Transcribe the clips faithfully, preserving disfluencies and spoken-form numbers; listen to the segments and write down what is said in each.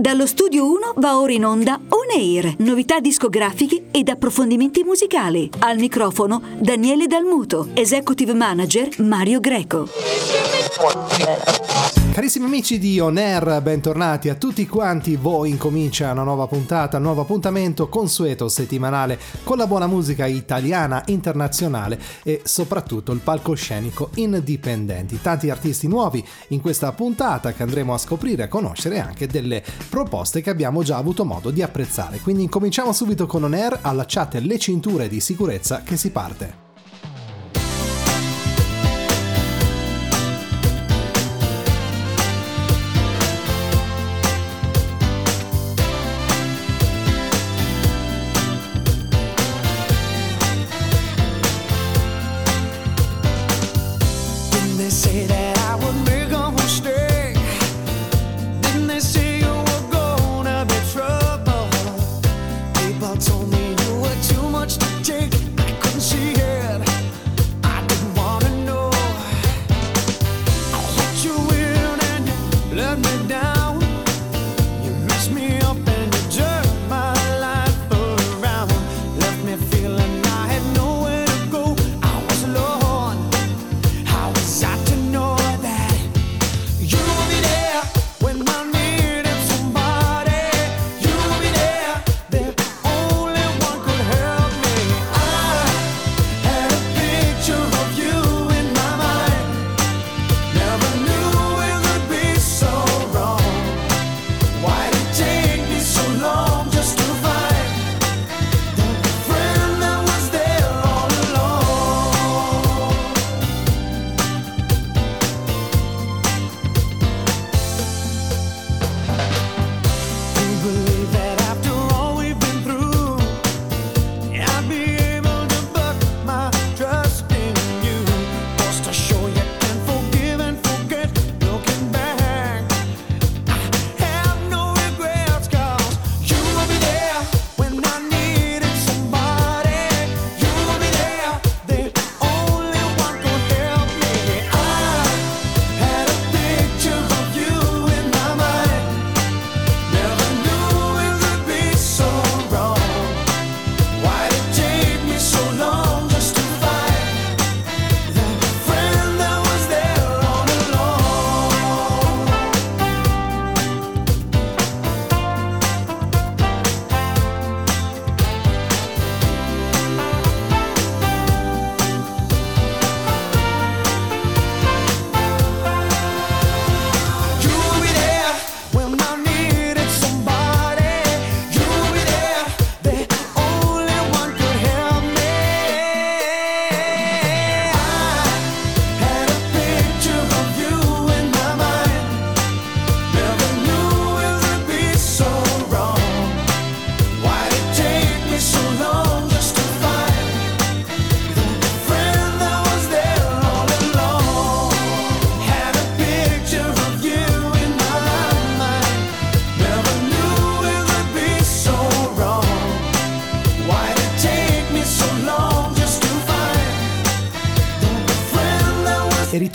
Dallo Studio uno va ora in onda On Air, novità discografiche ed approfondimenti musicali. Al microfono Daniele Dalmuto, Executive Manager Mario Greco. Carissimi amici di On Air, bentornati a tutti quanti voi. Incomincia una nuova puntata, un nuovo appuntamento consueto settimanale con la buona musica italiana, internazionale e soprattutto il palcoscenico indipendenti. Tanti artisti nuovi in questa puntata che andremo a scoprire e a conoscere, anche delle proposte che abbiamo già avuto modo di apprezzare. Quindi incominciamo subito con On Air, allacciate le cinture di sicurezza che si parte.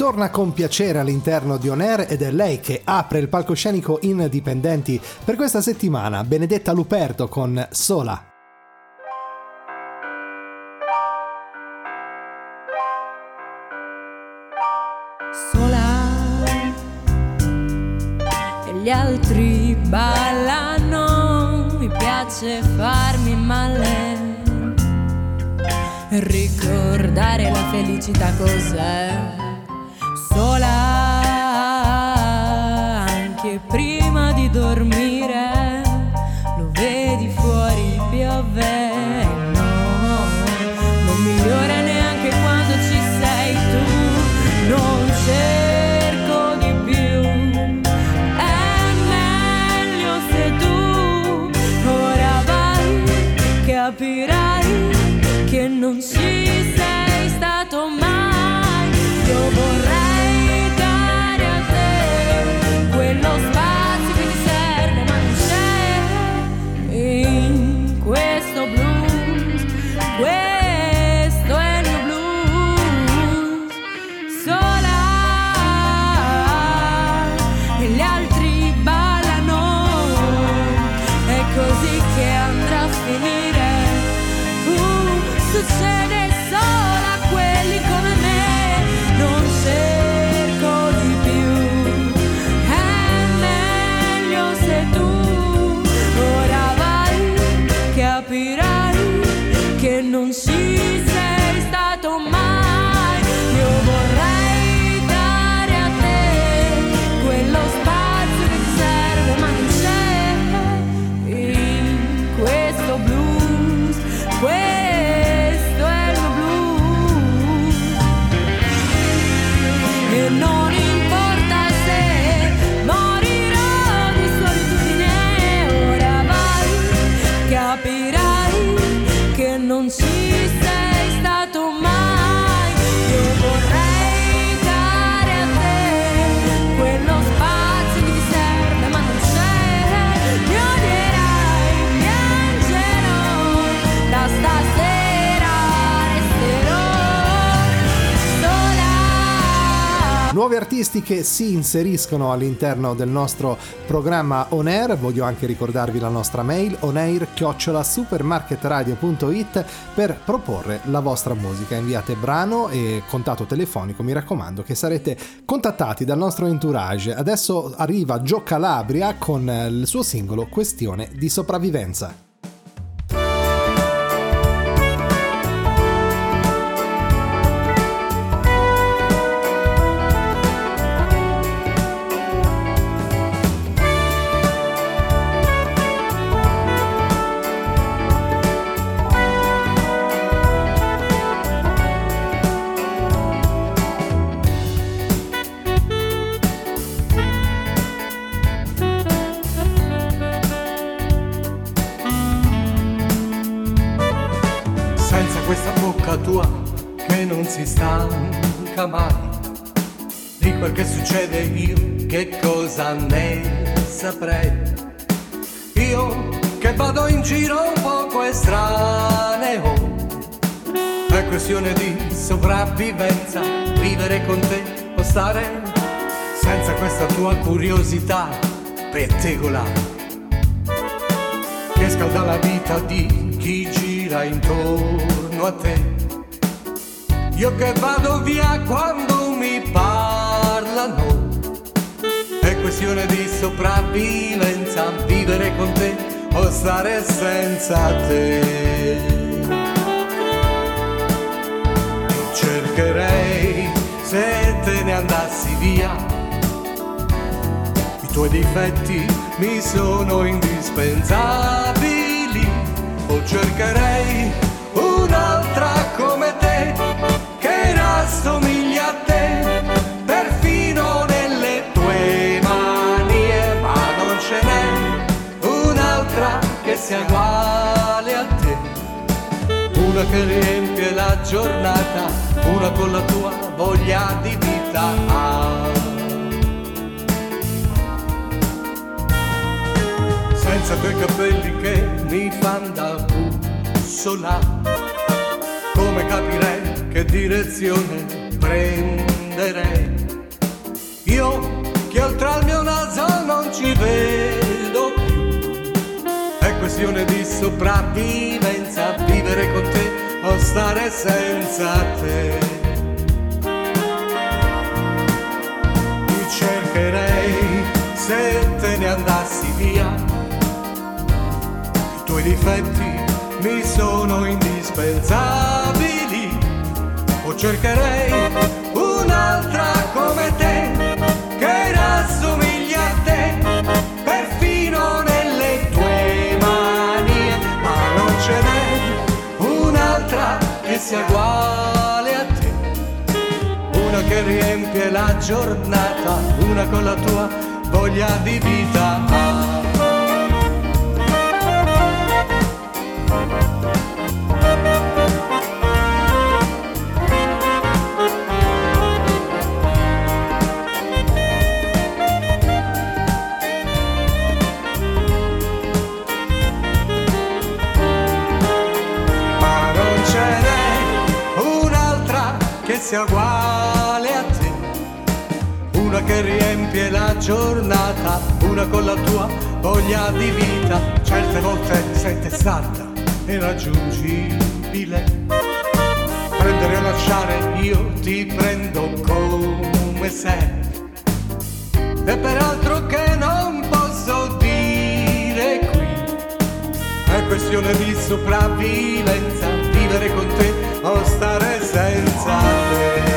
Torna con piacere all'interno di On Air ed è lei che apre il palcoscenico indipendenti per questa settimana, Benedetta Luperto con Sola. Sola e gli altri ballano, mi piace farmi male, ricordare la felicità cos'è. Sola, anche prima di dormire, lo vedi fuori piove, no, non migliora neanche quando ci sei tu, non cerco di più, è meglio se tu ora vai, capirai che non ci sei stato mai, io vorrei quello spazio che ti serve nuovi artisti che si inseriscono all'interno del nostro programma On Air. Voglio anche ricordarvi la nostra mail onair chiocciola supermarketradio punto it per proporre la vostra musica. Inviate brano e contatto telefonico, mi raccomando, che sarete contattati dal nostro entourage. Adesso arriva Gio Calabria con il suo singolo Questione di sopravvivenza. Io che cosa ne saprei? Io che vado in giro un poco estraneo. È questione di sopravvivenza, vivere con te o stare senza questa tua curiosità pettegola che scalda la vita di chi gira intorno a te. Io che vado via quando mi parlano. È questione di sopravvivenza, vivere con te o stare senza te. Cercherei se te ne andassi via. I tuoi difetti mi sono indispensabili. O cercherei un'altra come te che rassomiglia a te. Sia uguale a te, una che riempie la giornata, una con la tua voglia di vita. Senza quei capelli che mi fanno da bussola, come capirei che direzione prenderei? Io che oltre al mio naso non ci vedo più. È questione di sopravvivenza, vivere con te o stare senza te. Ti cercherei se te ne andassi via. I tuoi difetti mi sono indispensabili. O cercherei un'altra come te che rassomiglia a te. Sia uguale a te, una che riempie la giornata, una con la tua voglia di vita. Ma non c'è sia uguale a te, una che riempie la giornata, una con la tua voglia di vita. Certe volte sei testarda e raggiungibile, prendere o lasciare, io ti prendo come sei. E peraltro che non posso dire qui, è questione di sopravvivenza, vivere con te o stare senza te.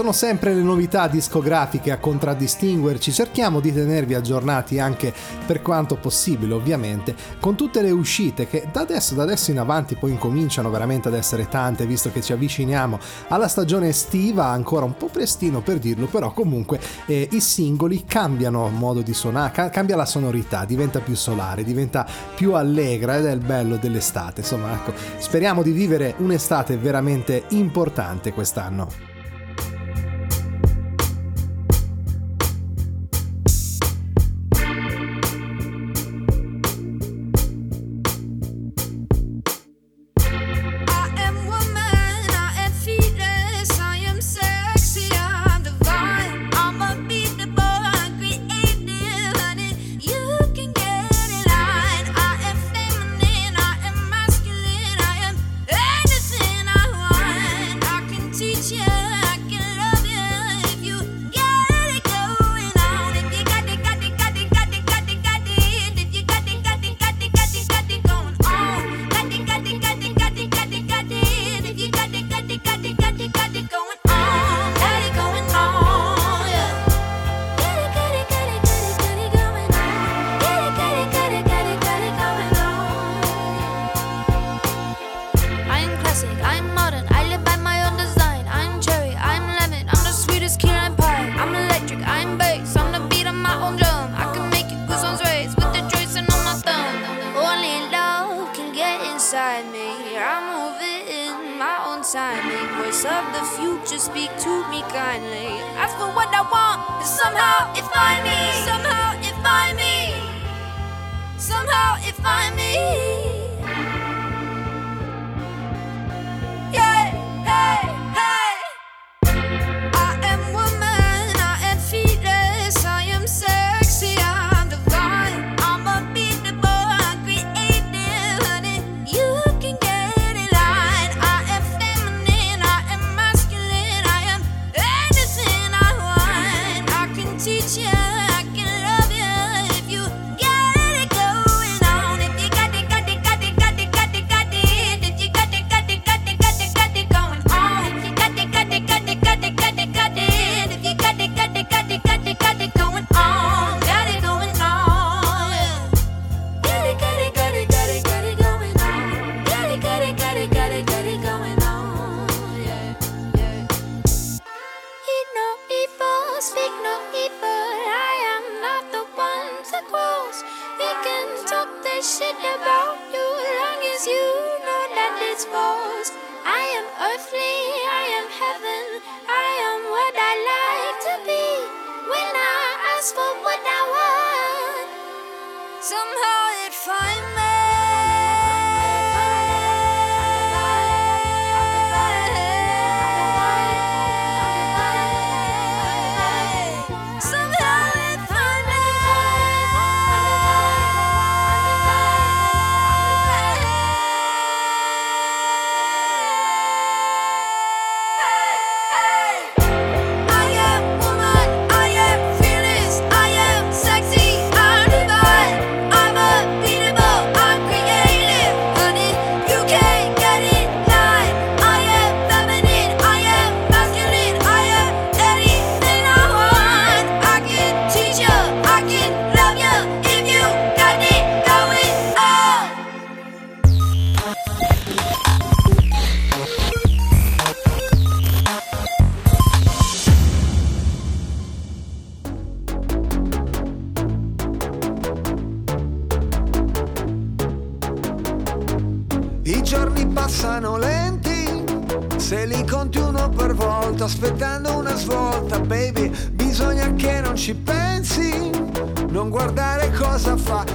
Sono sempre le novità discografiche a contraddistinguerci, cerchiamo di tenervi aggiornati anche per quanto possibile ovviamente, con tutte le uscite che da adesso, da adesso in avanti poi incominciano veramente ad essere tante, visto che ci avviciniamo alla stagione estiva, ancora un po' prestino per dirlo, però comunque eh, i singoli cambiano modo di suonare, ca- cambia la sonorità, diventa più solare, diventa più allegra ed è il bello dell'estate, insomma ecco, speriamo di vivere un'estate veramente importante quest'anno.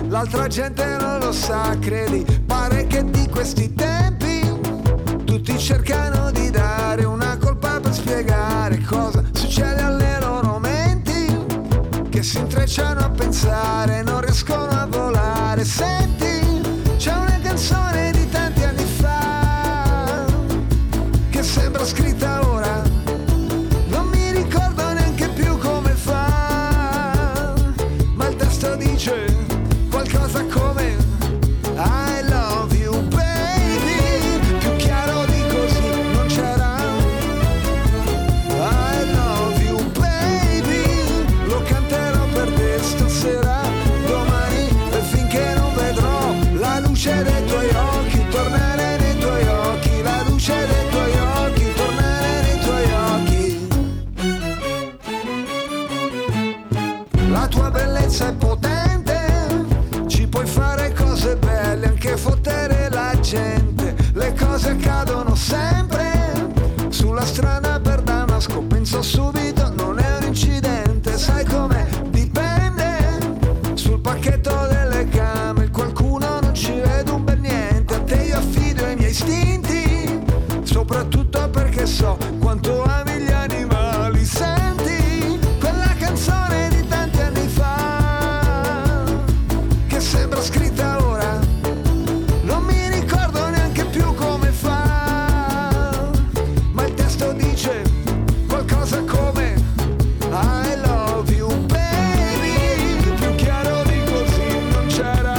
L'altra gente non lo sa, credi, pare che di questi tempi tutti cercano di dare una colpa per spiegare cosa succede alle loro menti, che si intrecciano a pensare, non riescono a volare. Senti, c'è una canzone di tanti anni fa che sembra scritta ora, non mi ricordo neanche più come fa, ma il testo dice qualcosa come I love you baby, più chiaro di così non c'era. I love cose accadono sempre sulla strada per Damasco, penso subito non è un incidente, sai com'è, dipende sul pacchetto delle camere, qualcuno non ci vede un bel niente, a te io affido i miei istinti, soprattutto perché so quanto ami gli animali, senti quella canzone di tanti anni fa che sembra scritta ora, non mi ricordo neanche più come fa, ma il testo dice qualcosa come I love you baby, più chiaro di così non c'era,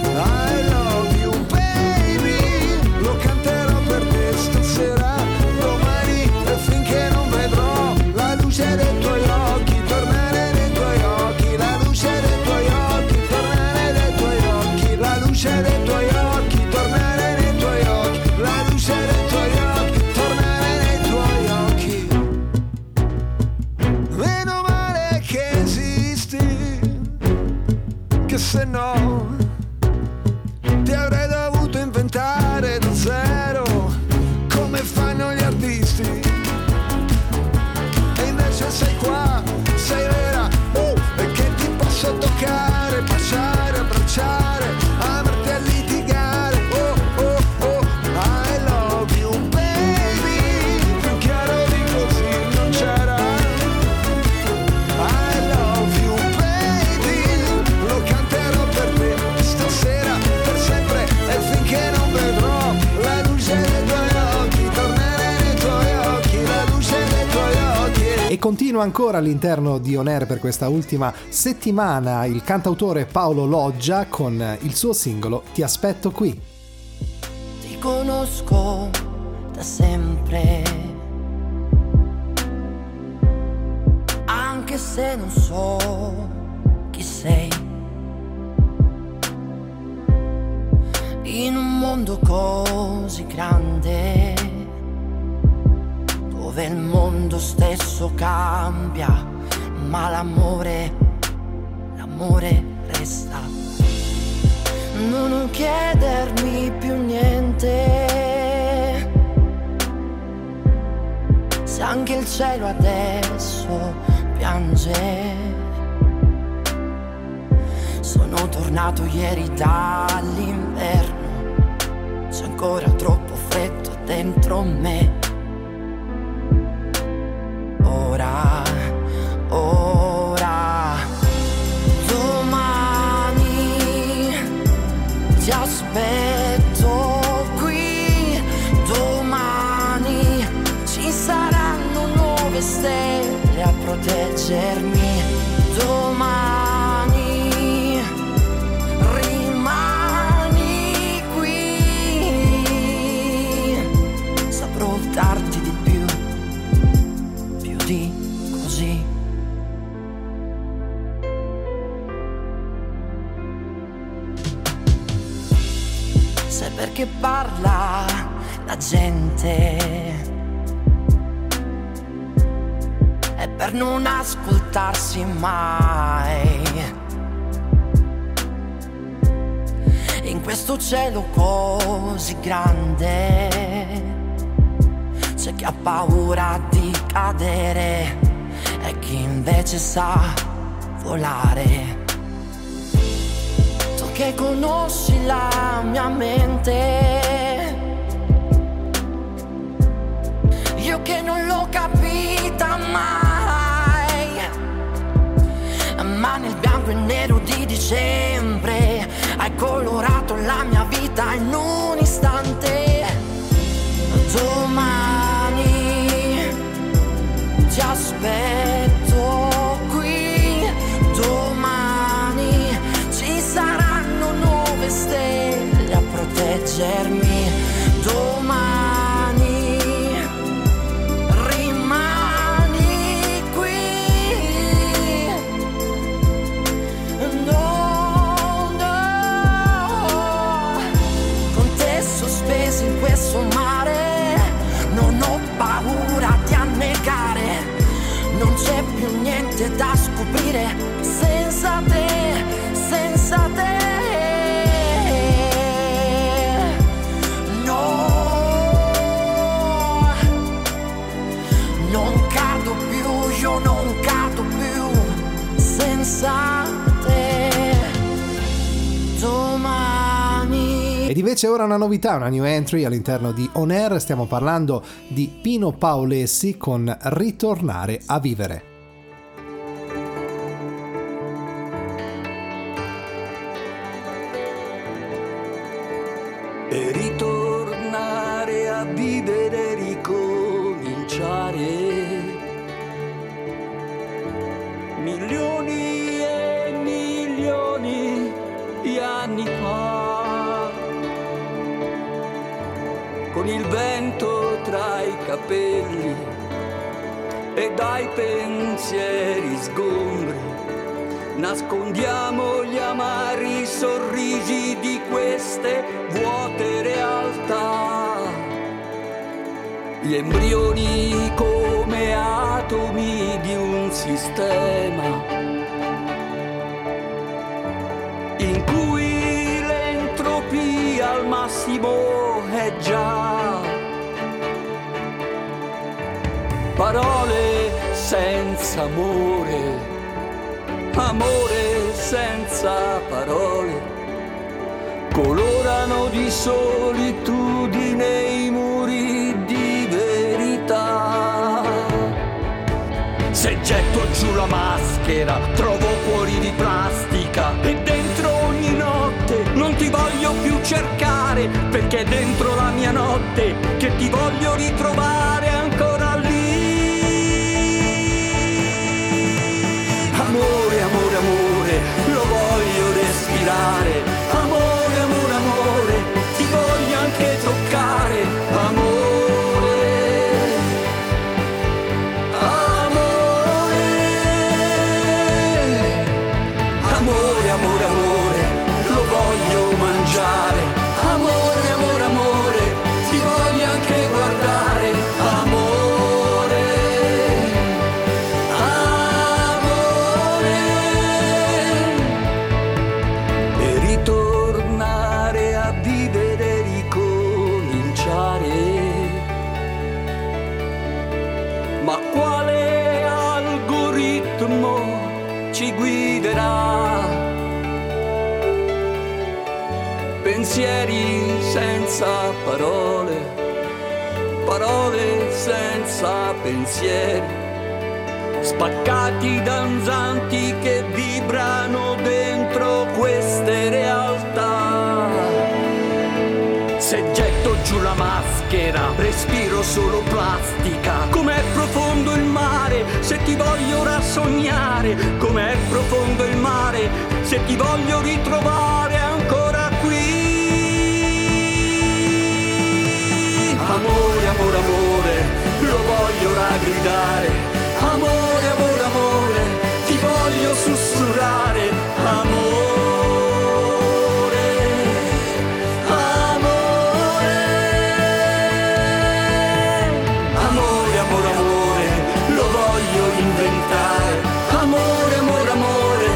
I love you baby, lo canterò per te stasera, domani e finché non vedrò la luce dei tuoi occhi, tornare nei tuoi occhi, la luce dei tuoi occhi, tornare nei tuoi occhi, la luce dei tuoi occhi, tornare nei tuoi occhi, la luce dei tuoi occhi, tornare nei tuoi occhi. Meno male che esisti, che se no ti avrei dovuto inventare da zero come fanno gli artisti, e invece sei qua, sei vera, uh, e che ti posso toccare, baciare, abbracciare, amarti a litigare, oh oh oh, I love you baby, più chiaro di così non c'era, I love you baby, lo canterò per te stasera, per sempre e finché non vedrò la luce dei tuoi occhi, tornare nei tuoi occhi, la luce dei tuoi occhi. E continua ancora all'interno di On Air per questa ultima settimana il cantautore Paolo Loggia con il suo singolo Ti aspetto qui. Ti conosco da sempre, anche se non so chi sei, in un mondo così grande dove il mondo stesso cambia, ma l'amore, l'amore resta. Non chiedermi più niente, se anche il cielo adesso piange. Sono tornato ieri dall'inverno, c'è ancora troppo freddo dentro me. Ora, ora, domani ti aspetto qui, domani ci saranno nuove stelle a proteggermi, domani. Darti di più, più di così. Se perché parla la gente è per non ascoltarsi mai. In questo cielo così grande c'è chi ha paura di cadere e chi invece sa volare. Tu che conosci la mia mente, io che non l'ho capita mai, ma nel bianco e nero di dicembre hai colorato la mia vita in un istante. Domani ti aspetto qui, domani ci saranno nuove stelle a proteggermi, domani rimani qui, no, no, con te sospesi in questo mare, non ho paura di annegare. Non c'è più niente da scoprire senza te, senza te. invece ora una novità, una new entry all'interno di On Air. Stiamo parlando di Pino Paolessi con Ritornare a vivere. E ritornare a vivere, ricominciare. Milioni e milioni di anni fa, con il vento tra i capelli e dai pensieri sgombri, nascondiamo gli amari sorrisi di queste vuote realtà. Gli embrioni come atomi di un sistema in cui l'entropia al massimo è già parole senza amore, amore senza parole, colorano di solitudine i muri di verità. Se getto giù la maschera, trovo cuori di plastica e dentro ogni notte non ti voglio più cercare, perché è dentro la mia notte che ti voglio ritrovare ancora lì. Amore, amore, amore, lo voglio respirare. Amore, amore, amore, ti voglio anche toccare. Amore, amore, amore, amore, amore, lo voglio mangiare. Amore, amore, amore, ti voglio anche guardare. Pensieri senza parole, parole senza pensieri, spaccati danzanti che vibrano dentro queste realtà. Se getto giù la maschera, respiro solo plastica. Com'è profondo il mare, se ti voglio rassognare. Com'è profondo il mare, se ti voglio ritrovare ancora qui. Amore, amore, amore, lo voglio raggridare. Amore, amore, amore, ti voglio sussurrare. Amore, amore, amore, amore, amore, lo voglio inventare. Amore, amore, amore,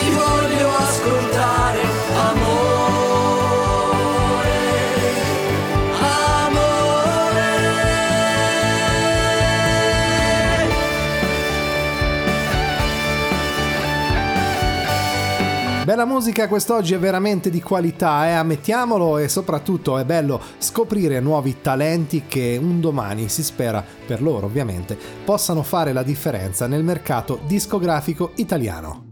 ti voglio ascoltare. Amore. Bella musica quest'oggi, è veramente di qualità, eh? Ammettiamolo, e soprattutto è bello scoprire nuovi talenti che un domani, si spera per loro ovviamente, possano fare la differenza nel mercato discografico italiano.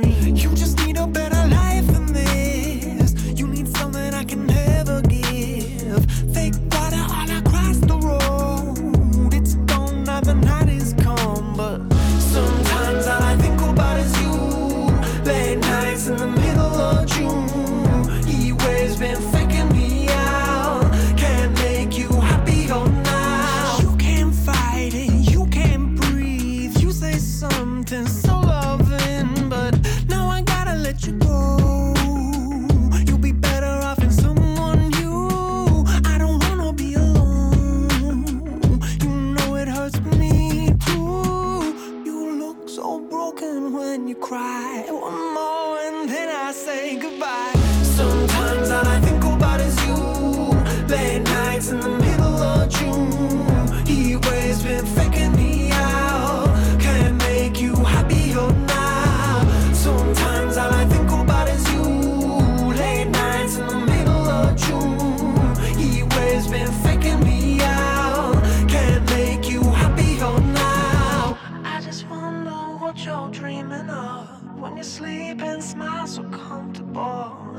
Give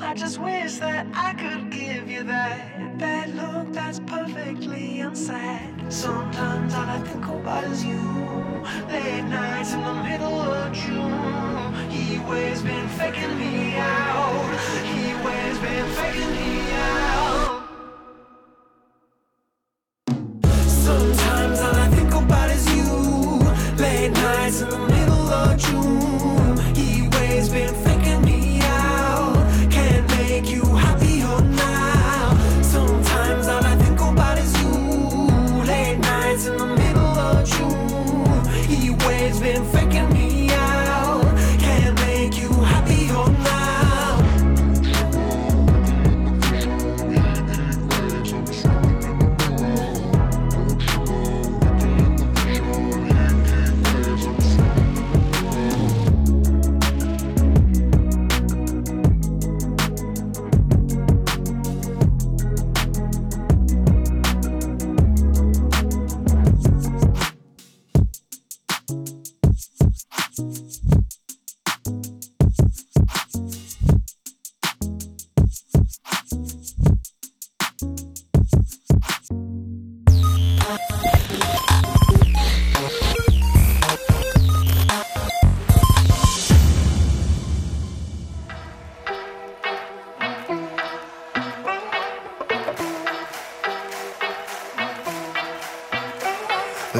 I just wish that I could give you that bad look that's perfectly unsaid. Sometimes all I think about is you. Late nights in the middle of June. He always been faking me out. He always been faking me out. Sometimes all I think about is you. Late nights in the middle of June. He always been faking me out. Can't make you happier now. Sometimes all I think about is you. Late nights in the middle of June. He always been faking me out. Can't make you happier now.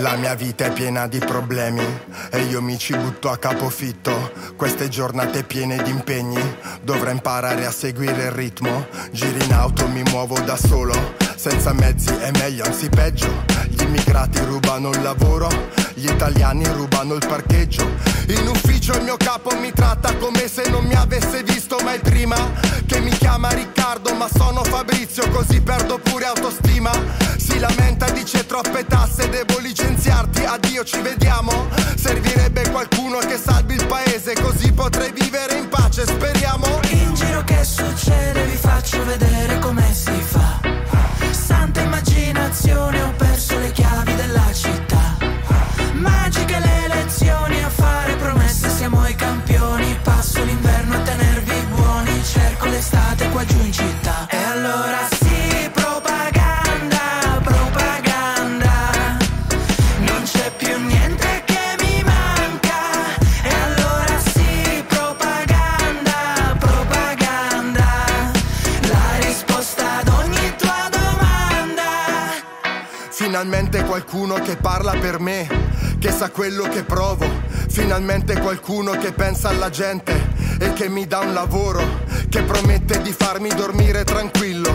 La mia vita è piena di problemi e io mi ci butto a capofitto. Queste giornate piene di impegni, dovrò imparare a seguire il ritmo. Giro in auto, mi muovo da solo, senza mezzi è meglio, anzi peggio. Gli immigrati rubano il lavoro, gli italiani rubano il parcheggio. In ufficio il mio capo mi tratta come se non mi avesse visto mai prima. Che mi chiama Riccardo ma sono Fabrizio, così perdo pure autostima. Si lamenta e dice troppe tasse, devo licenziarti, addio ci vediamo. Servirebbe qualcuno che salvi il paese, così potrei vivere in pace, speriamo. In giro che succede, vi faccio vedere come si fa. Santa immaginazione, ho perso le chiavi della città. Magiche le lezioni, a fare promesse siamo i campioni. Passo l'inverno a tenervi buoni, cerco l'estate qua giù in città. E allora sì, propaganda, propaganda. Non c'è più niente che mi manca. E allora sì, propaganda, propaganda. La risposta ad ogni tua domanda. Finalmente qualcuno che parla per me, che sa quello che provo. Finalmente qualcuno che pensa alla gente e che mi dà un lavoro, che promette di farmi dormire tranquillo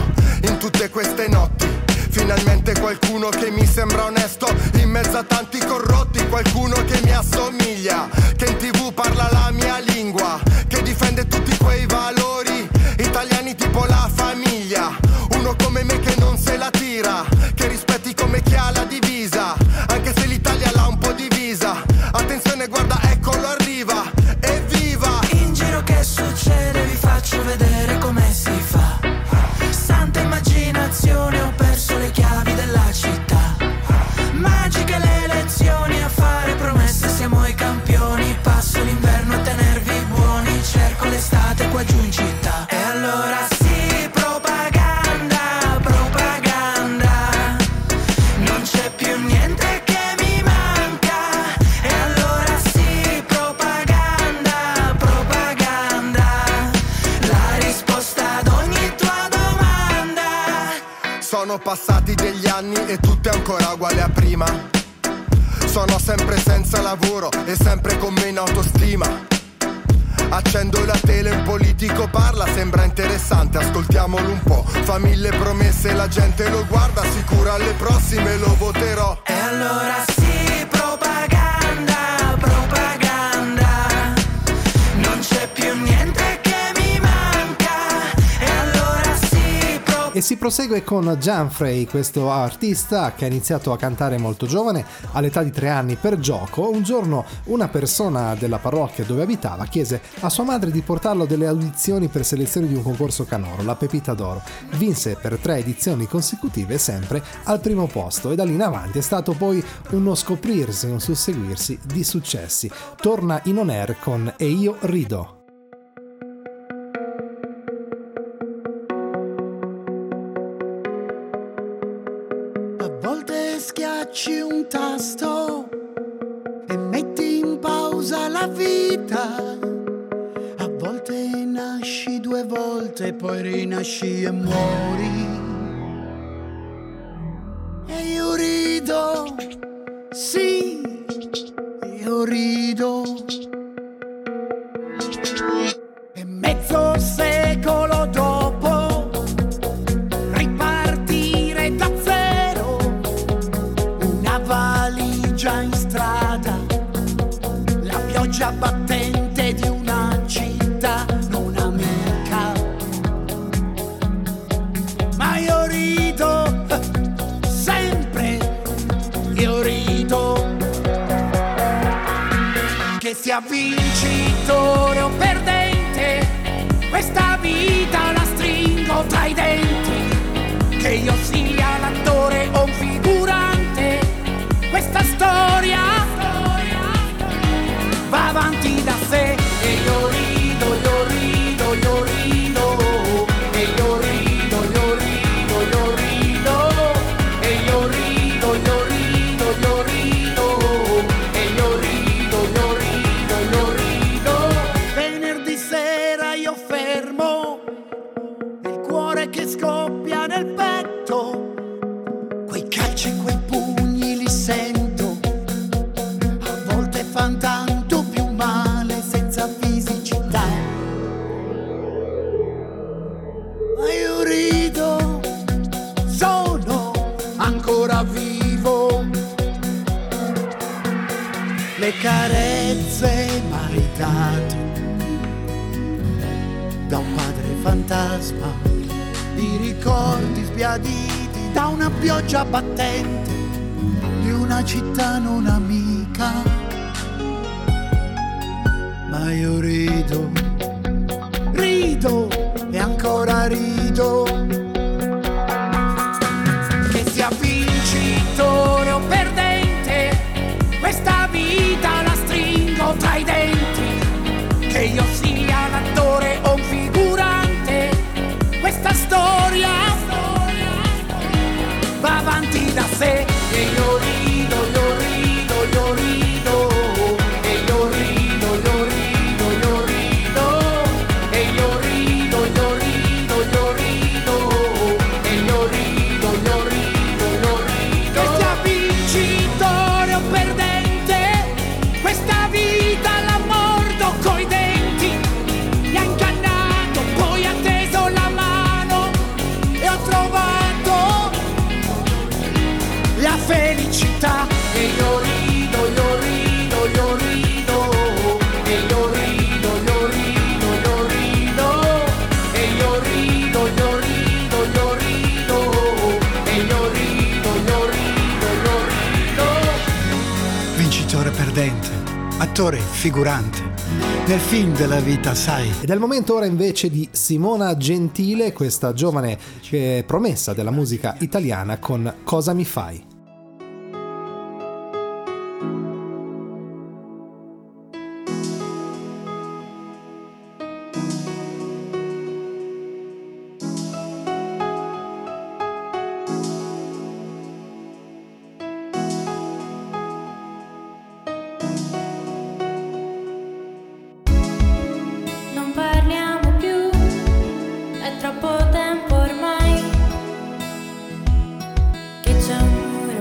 in tutte queste notti. Finalmente qualcuno che mi sembra onesto in mezzo a tanti corrotti. Qualcuno che mi assomiglia, che in tv parla la mia lingua, che difende tutti quei valori italiani tipo la famiglia. Uno come me che non se la tira, che rispetti come chi ha la divisa, anche se l'Italia l'ha un po' divisa. Attenzione, guarda, eccolo arriva, evviva! In giro che succede, vi faccio vedere come si fa. Santa immaginazione, ho perso le chiavi della città. Magiche le lezioni, a fare promesse siamo i campioni. Passo l'inverno a tenervi buoni, cerco l'estate qua giù in città. E allora sì, propaganda, propaganda. Non c'è più niente che mi manca. E allora sì, propaganda, propaganda. La risposta ad ogni tua domanda. Sono passati degli anni e tutto è ancora uguale a prima. Sono sempre senza lavoro e sempre con meno autostima. Accendo la tele, un politico parla, sembra interessante, ascoltiamolo un po'. Fa mille promesse, la gente lo guarda, sicuro alle prossime lo voterò. E allora sì, propaganda, propaganda. Non c'è più niente che mi manca. E allora sì, pro... E si prosegue con Gianfrey, questo artista che ha iniziato a cantare molto giovane, all'età di tre anni per gioco. Un giorno una persona della parrocchia dove abitava chiese a sua madre di portarlo delle audizioni per selezione di un concorso canoro, la Pepita d'Oro. Vinse per tre edizioni consecutive, sempre al primo posto, e da lì in avanti è stato poi uno scoprirsi, un susseguirsi di successi. Torna in on air con E io rido. volte schiacci un tasto e metti in pausa la vita. A volte nasci due volte, poi rinasci e muori. E io rido, sì, io rido. E mezzo secolo dopo ripartire da zero, una valigia in strada, la pioggia battente di una città non amica. Ma io rido, sempre io rido, che sia vincitore o perdente. Questa vita la stringo tra i denti, che io sia l'attore o un figurante, questa storia va avanti da sé. E io rido, io rido, io rido, e io rido, io rido, io rido, e io rido, io rido, io rido, e io rido, io rido, io rido. Venerdì sera io fermo che scoppia nel petto, quei calci e quei pugni li sento, a volte fan tanto più male senza fisicità. Ma io rido, sono ancora vivo. Le carezze maritate da un padre fantasma, i ricordi sbiaditi da una pioggia battente di una città non amica. Ma io rido, rido e ancora rido, che sia vincitore o perdente, questa vita la stringo tra i denti, che io sia l'attore o un figurante, questa storia va avanti da sé. E io rido, io rido, io rido, e io rido, io rido, io rido, e io rido, io rido, io rido, e io rido, io rido, io rido, che sia vincitore o perdente, questa vita la mordo coi denti, mi ha ingannato, poi ha teso la mano, trovato la felicità. E io rido, io rido, io rido, e io rido, io rido, io rido, e io rido, io rido, io rido, e io rido, io rido, io rido. Vincitore, perdente, attore, figurante nel film della vita, sai. Ed è il momento ora invece di Simona Gentile, questa giovane eh, promessa della musica italiana, con Cosa mi fai? Troppo tempo ormai che c'è un muro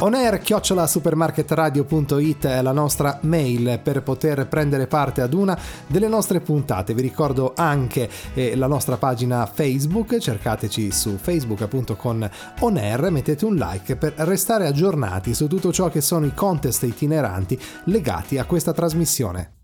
onair chiocciola supermarketradio punto it è la nostra mail per poter prendere parte ad una delle nostre puntate. Vi ricordo anche eh, la nostra pagina Facebook, cercateci su Facebook appunto con Onair, mettete un like per restare aggiornati su tutto ciò che sono i contest itineranti legati a questa trasmissione.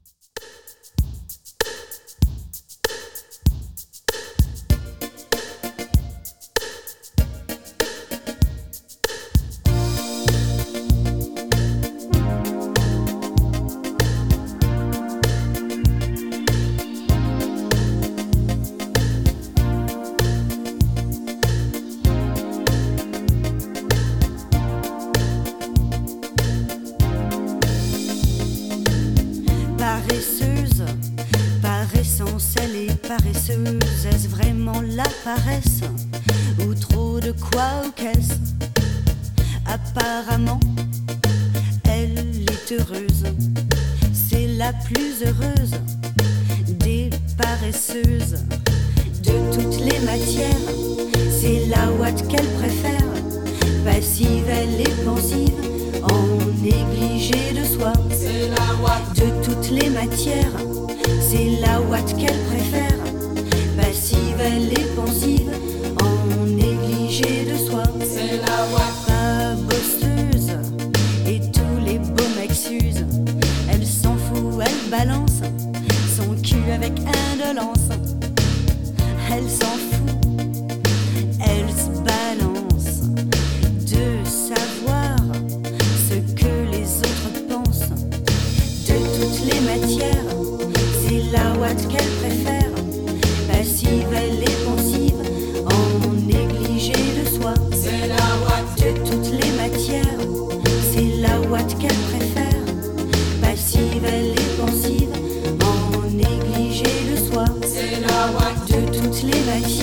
Les matières,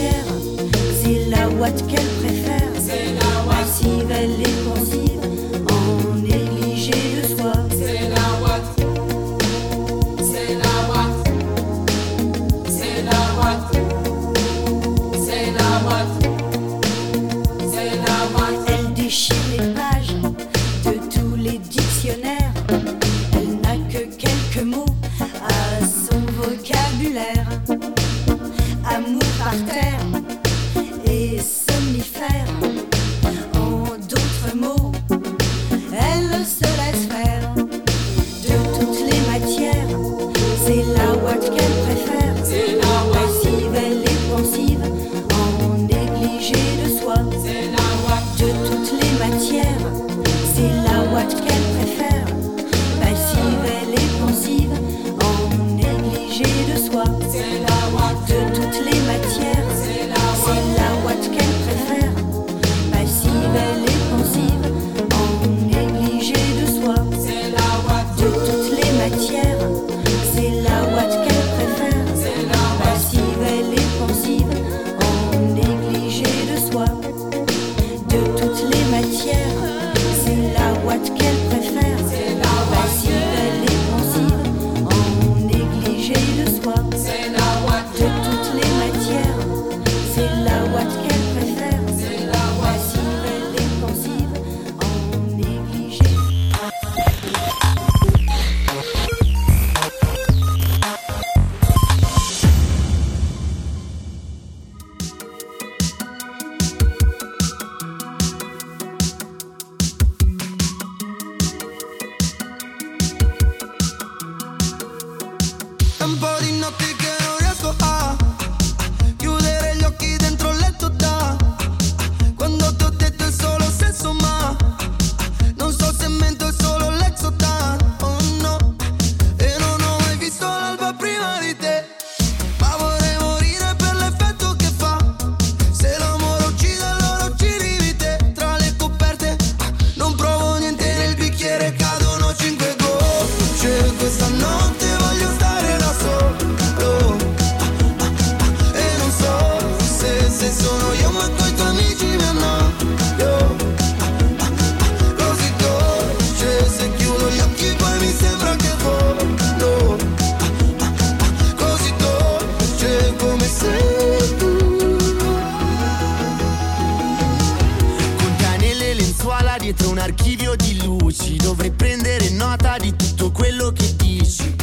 dietro un archivio di luci. Dovrei prendere nota di tutto quello che dici.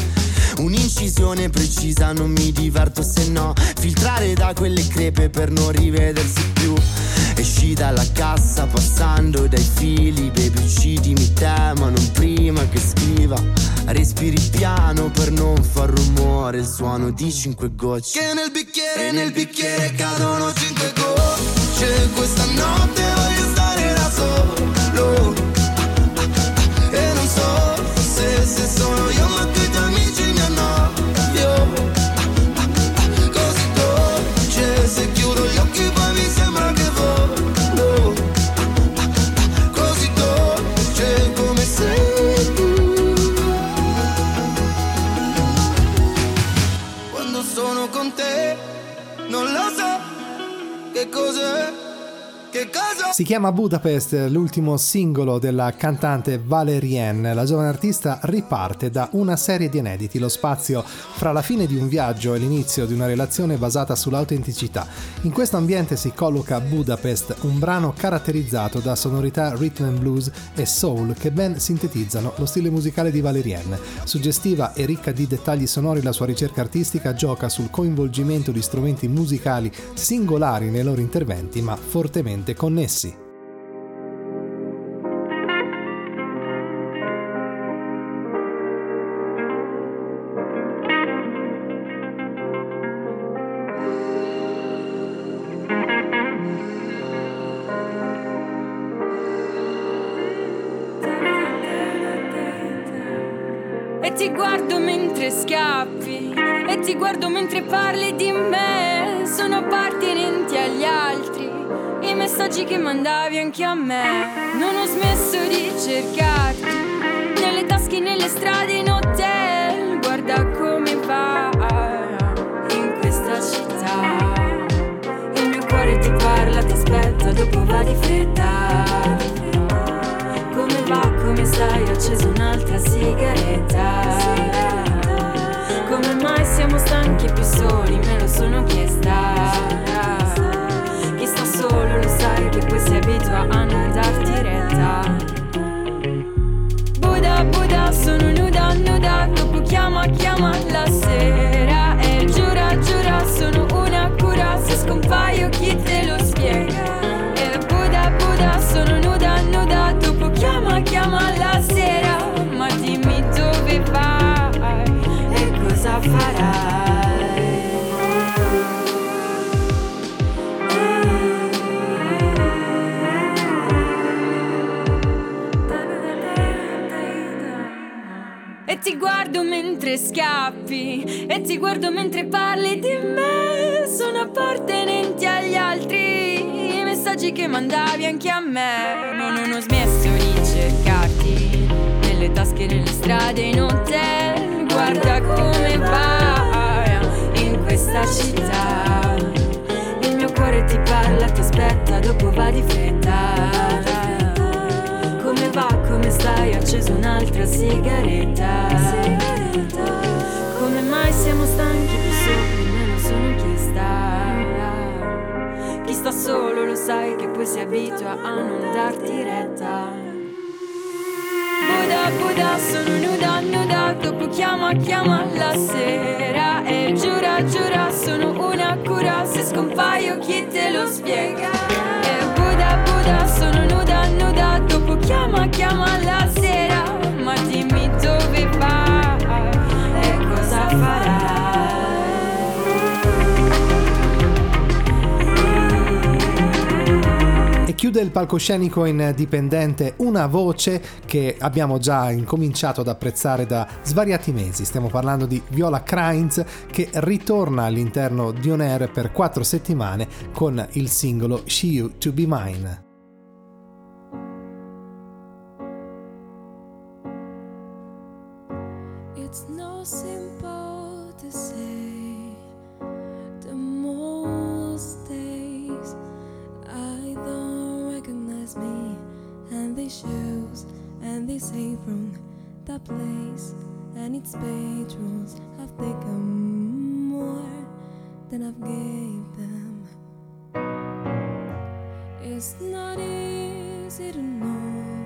Un'incisione precisa, non mi diverto se no. Filtrare da quelle crepe per non rivedersi più. Esci dalla cassa passando dai fili. Baby uccidimi te ma non prima che scriva. Respiri piano per non far rumore. Il suono di cinque gocce che nel bicchiere, nel bicchiere cadono cinque gocce. Questa notte voglio stare da solo. Ah, ah, ah, e non so se, se sono io ma tu i tuoi amici mi annoio. Ah, ah, ah, così dolce, se chiudo gli occhi poi mi sembra che volo. Ah, ah, ah, così dolce come sei tu. Quando sono con te non lo so che cos'è. Si chiama Budapest, l'ultimo singolo della cantante Valérie Anne. La giovane artista riparte da una serie di inediti, lo spazio fra la fine di un viaggio e l'inizio di una relazione basata sull'autenticità. In questo ambiente si colloca Budapest, un brano caratterizzato da sonorità rhythm and blues e soul che ben sintetizzano lo stile musicale di Valérie Anne. Suggestiva e ricca di dettagli sonori, la sua ricerca artistica gioca sul coinvolgimento di strumenti musicali singolari nei loro interventi ma fortemente connessi. E ti guardo mentre scappi, e ti guardo mentre parli di me. Sono appartenenti agli altri i messaggi che mandavi anche a me. Non ho smesso di cercarti nelle tasche, nelle strade, in hotel. Guarda come va in questa città. Il mio cuore ti parla, ti aspetta, dopo va di fretta. Come va, come stai? Ho acceso un'altra sigaretta. Come mai siamo stanchi e più soli? Me lo sono chiesta. Solo lo sai che poi si abitua a non darti retta. Buda, Buda, sono nuda, nuda. Dopo chiama, chiama la sera. E giura, giura, sono una cura. Se scompaio chi te lo spiega? E Buda, Buda, sono nuda, nuda. Dopo chiama, chiama la sera. Ma dimmi dove vai e cosa farai. E ti guardo mentre scappi, e ti guardo mentre parli di me. Sono appartenenti agli altri i messaggi che mandavi anche a me. No, non ho smesso di cercarti nelle tasche, nelle strade, in hotel. Guarda come va in questa città. Il mio cuore ti parla, ti aspetta, dopo va di fretta. Come va, come stai? Ho acceso un'altra sigaretta. sigaretta. Come mai siamo stanchi più soli? Me lo sono chiesta. Chi sta solo lo sai che poi si abitua a non darti retta. Buda, Buda, sono nuda, nuda. Dopo chiama, chiama la sera. E giura, giura, sono una cura. Se scompaio chi te lo spiega? E Buda, Buda, sono nuda, nuda. Chiama, chiama la sera, ma dimmi dove va e cosa farà. E chiude il palcoscenico indipendente una voce che abbiamo già incominciato ad apprezzare da svariati mesi. Stiamo parlando di Viola Kreinz, che ritorna all'interno di On Air per quattro settimane con il singolo She You To Be Mine. Place and its page rules have taken more than I've gave them. It's not easy to know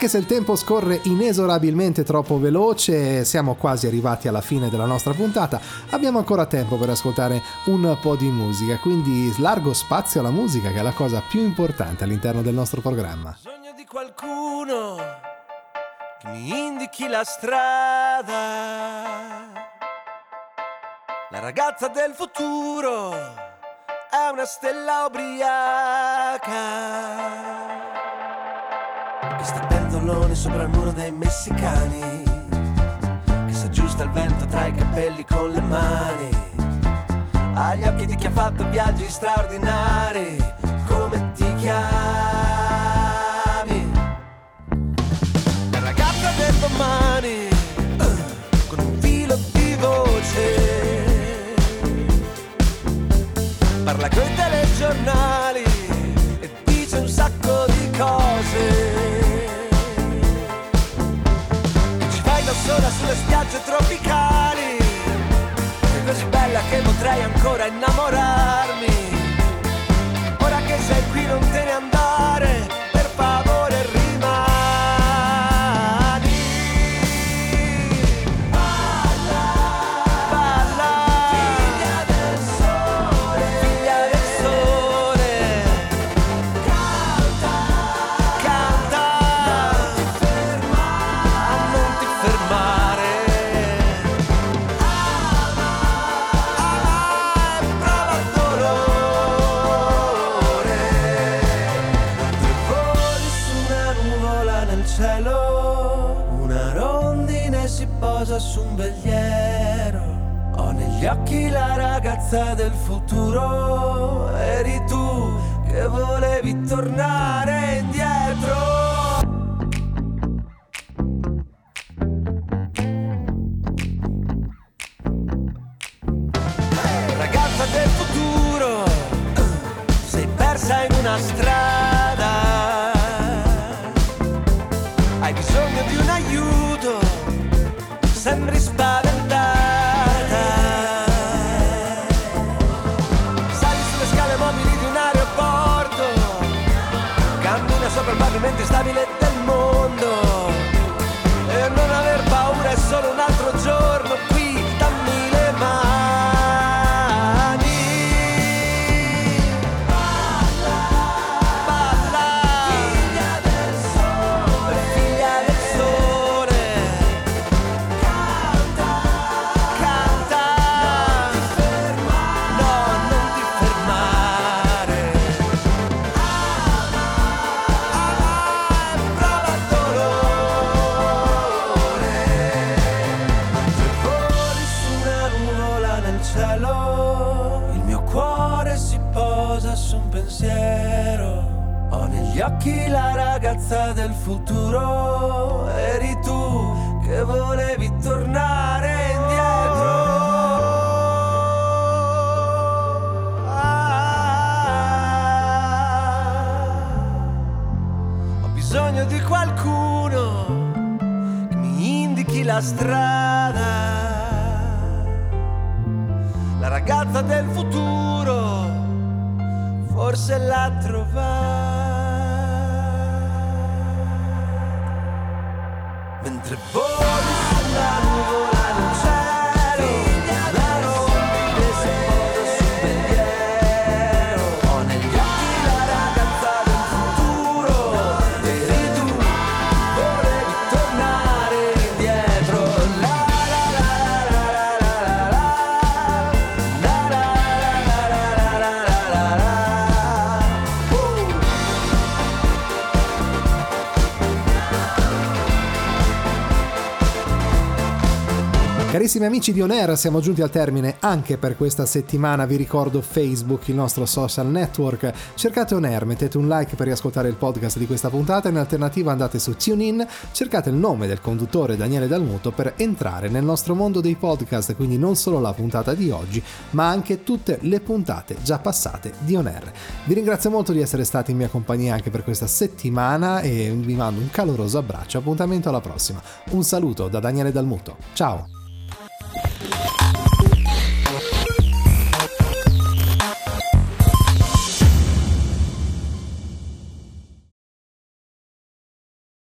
Anche se il tempo scorre inesorabilmente troppo veloce, siamo quasi arrivati alla fine della nostra puntata, abbiamo ancora tempo per ascoltare un po' di musica, quindi largo spazio alla musica, che è la cosa più importante all'interno del nostro programma. Ho bisogno di qualcuno che mi indichi la strada. La ragazza del futuro è una stella ubriaca che sta pendolone sopra il muro dei messicani, che s'aggiusta il vento tra i capelli con le mani, agli occhi di chi ha fatto viaggi straordinari. Come ti chiami? La ragazza del domani, uh, con un filo di voce, parla coi telegiornali e dice un sacco di cose. Sola sulle spiagge tropicali, è così bella che potrei ancora innamorarmi. Ora che sei qui non te ne andare, per favore rimani. Balla, balla, figlia del sole, figlia del sole. Canta, canta, non ti fermare, non ti fermare. Su un veliero ho negli occhi la ragazza del futuro, eri tu che volevi tornare indietro. Hey! Ragazza del futuro, sei persa in una strada, hai bisogno di un aiuto. Sembri spaventata, sali sulle scale mobili di un aeroporto, cammina sopra il pavimento instabile del mondo. gli occhi la ragazza del futuro, eri tu che volevi tornare indietro. Ah, ho bisogno di qualcuno che mi indichi la strada. La ragazza del futuro forse l'ha trovata. Mentre voli sulla nuvola nel cielo, la notte scorre sul pensiero. Ho negli occhi la ragazza del futuro, eri tu, volevi tornare indietro. La Carissimi amici di On Air, siamo giunti al termine anche per questa settimana. Vi ricordo Facebook, il nostro social network. Cercate On Air, mettete un like per riascoltare il podcast di questa puntata. In alternativa andate su TuneIn, cercate il nome del conduttore Daniele Dalmuto per entrare nel nostro mondo dei podcast, quindi non solo la puntata di oggi, ma anche tutte le puntate già passate di On Air. Vi ringrazio molto di essere stati in mia compagnia anche per questa settimana e vi mando un caloroso abbraccio. Appuntamento alla prossima. Un saluto da Daniele Dalmuto. Ciao!